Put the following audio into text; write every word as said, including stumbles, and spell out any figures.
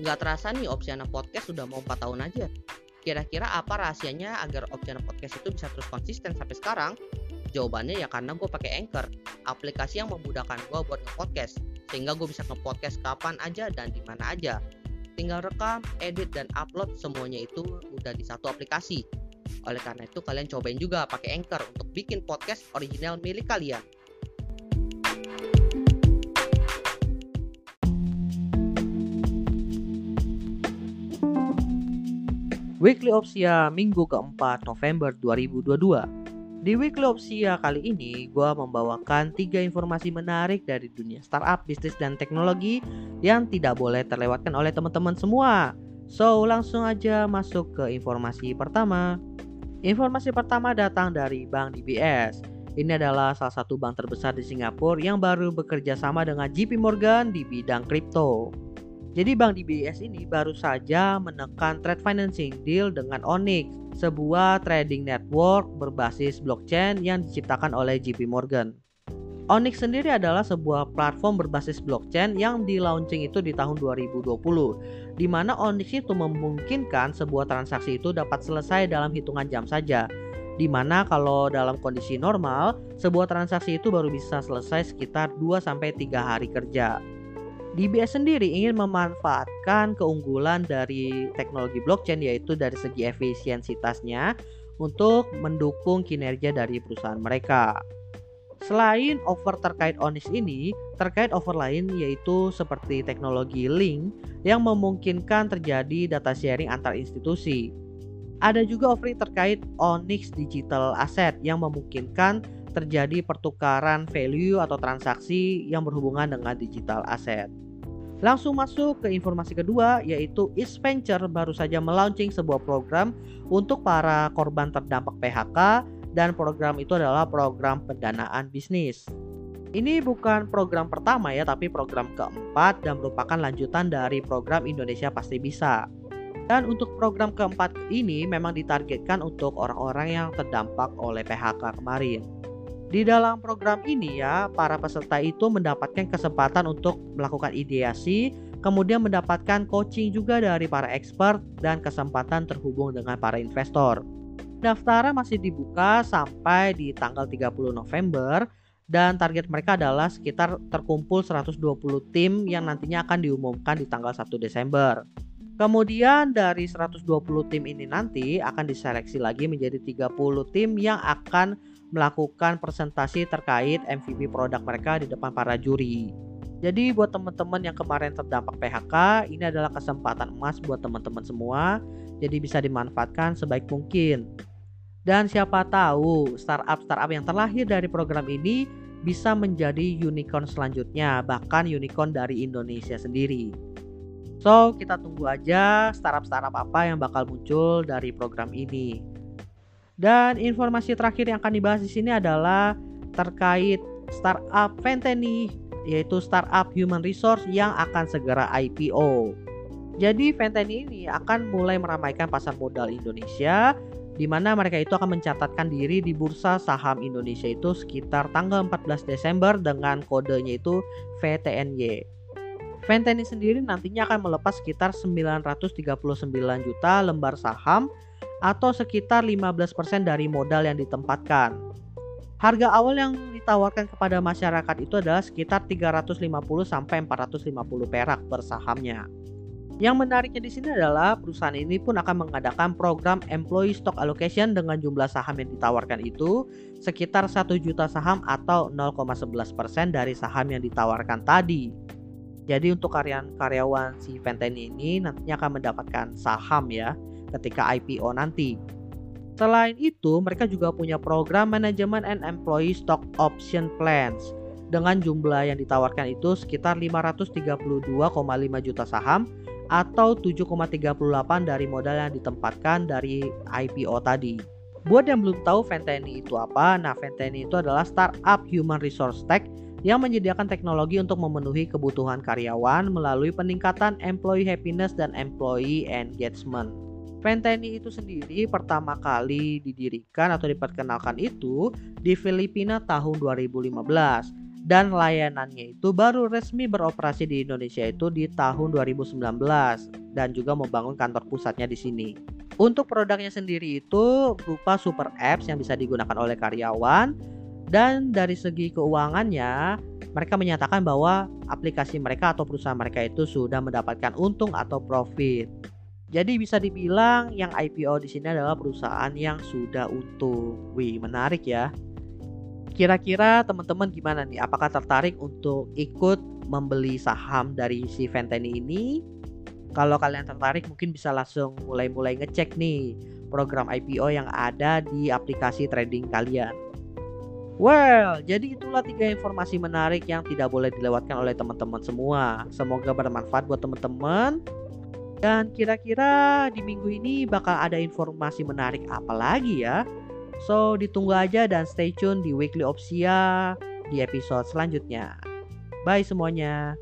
Nggak terasa nih Opsiana Podcast sudah mau empat tahun aja. Kira-kira apa rahasianya agar Opsiana Podcast itu bisa terus konsisten sampai sekarang? Jawabannya ya karena gue pakai Anchor, aplikasi yang memudahkan gue buat nge-podcast, sehingga gue bisa nge-podcast kapan aja dan di mana aja. Tinggal rekam, edit, dan upload, semuanya itu udah di satu aplikasi. Oleh karena itu kalian cobain juga pakai Anchor untuk bikin podcast original milik kalian. Weekly Opsia minggu keempat November dua ribu dua puluh dua. Di Weekly Opsia kali ini gue membawakan tiga informasi menarik dari dunia startup, bisnis, dan teknologi yang tidak boleh terlewatkan oleh teman-teman semua. So langsung aja masuk ke informasi pertama. Informasi pertama datang dari Bank D B S. Ini adalah salah satu bank terbesar di Singapura yang baru bekerja sama dengan J P Morgan di bidang kripto. Jadi Bank D B S ini baru saja menekan trade financing deal dengan Onyx, sebuah trading network berbasis blockchain yang diciptakan oleh J P Morgan. Onyx sendiri adalah sebuah platform berbasis blockchain yang di-launching itu di tahun dua ribu dua puluh, di mana Onyx itu memungkinkan sebuah transaksi itu dapat selesai dalam hitungan jam saja, di mana kalau dalam kondisi normal, sebuah transaksi itu baru bisa selesai sekitar dua sampai tiga hari kerja. D B S sendiri ingin memanfaatkan keunggulan dari teknologi blockchain, yaitu dari segi efisiensitasnya, untuk mendukung kinerja dari perusahaan mereka. Selain offer terkait Onyx ini, terkait offer lain yaitu seperti teknologi link yang memungkinkan terjadi data sharing antar institusi. Ada juga offer terkait Onyx digital asset yang memungkinkan terjadi pertukaran value atau transaksi yang berhubungan dengan digital asset. Langsung masuk ke informasi kedua, yaitu East Venture baru saja melaunching sebuah program untuk para korban terdampak P H K, dan program itu adalah program pendanaan bisnis. Ini bukan program pertama ya, tapi program keempat dan merupakan lanjutan dari program Indonesia Pasti Bisa. Dan untuk program keempat ini memang ditargetkan untuk orang-orang yang terdampak oleh P H K kemarin. Di dalam program ini ya, para peserta itu mendapatkan kesempatan untuk melakukan ideasi, kemudian mendapatkan coaching juga dari para expert dan kesempatan terhubung dengan para investor. Pendaftaran masih dibuka sampai di tanggal tiga puluh November dan target mereka adalah sekitar terkumpul seratus dua puluh tim yang nantinya akan diumumkan di tanggal satu Desember. Kemudian dari seratus dua puluh tim ini nanti akan diseleksi lagi menjadi tiga puluh tim yang akan melakukan presentasi terkait M V P produk mereka di depan para juri. Jadi buat teman-teman yang kemarin terdampak P H K, ini adalah kesempatan emas buat teman-teman semua, jadi bisa dimanfaatkan sebaik mungkin. Dan siapa tahu startup-startup yang terlahir dari program ini bisa menjadi unicorn selanjutnya, bahkan unicorn dari Indonesia sendiri. So, kita tunggu aja startup-startup apa yang bakal muncul dari program ini. Dan informasi terakhir yang akan dibahas di sini adalah terkait startup Venteny, yaitu startup human resource yang akan segera I P O. Jadi Venteny ini akan mulai meramaikan pasar modal Indonesia, di mana mereka itu akan mencatatkan diri di bursa saham Indonesia itu sekitar tanggal empat belas Desember dengan kodenya itu V T N Y. Venteny sendiri nantinya akan melepas sekitar sembilan ratus tiga puluh sembilan juta lembar saham atau sekitar lima belas persen dari modal yang ditempatkan. Harga awal yang ditawarkan kepada masyarakat itu adalah sekitar tiga ratus lima puluh sampai empat ratus lima puluh perak per sahamnya. Yang menariknya di sini adalah perusahaan ini pun akan mengadakan program employee stock allocation dengan jumlah saham yang ditawarkan itu sekitar satu juta saham atau nol koma sebelas persen dari saham yang ditawarkan tadi. Jadi untuk karyawan-karyawan si Venteny ini nantinya akan mendapatkan saham ya ketika I P O nanti. Selain itu, mereka juga punya program Management and Employee Stock Option Plans dengan jumlah yang ditawarkan itu sekitar lima ratus tiga puluh dua koma lima juta saham atau tujuh koma tiga puluh delapan dari modal yang ditempatkan dari I P O tadi. Buat yang belum tahu Venteny itu apa, nah Venteny itu adalah startup human resource tech yang menyediakan teknologi untuk memenuhi kebutuhan karyawan melalui peningkatan employee happiness dan employee engagement. Venteny itu sendiri pertama kali didirikan atau diperkenalkan itu di Filipina tahun dua ribu lima belas dan layanannya itu baru resmi beroperasi di Indonesia itu di tahun dua ribu sembilan belas dan juga membangun kantor pusatnya di sini. Untuk produknya sendiri itu berupa super apps yang bisa digunakan oleh karyawan, dan dari segi keuangannya mereka menyatakan bahwa aplikasi mereka atau perusahaan mereka itu sudah mendapatkan untung atau profit. Jadi bisa dibilang yang I P O di sini adalah perusahaan yang sudah untung. Wih, menarik ya. Kira-kira teman-teman gimana nih? Apakah tertarik untuk ikut membeli saham dari si Venteny ini? Kalau kalian tertarik mungkin bisa langsung mulai-mulai ngecek nih program I P O yang ada di aplikasi trading kalian. Well, jadi itulah tiga informasi menarik yang tidak boleh dilewatkan oleh teman-teman semua. Semoga bermanfaat buat teman-teman. Dan kira-kira di minggu ini bakal ada informasi menarik apa lagi ya? So, ditunggu aja dan stay tune di Weekly Opsia di episode selanjutnya. Bye semuanya.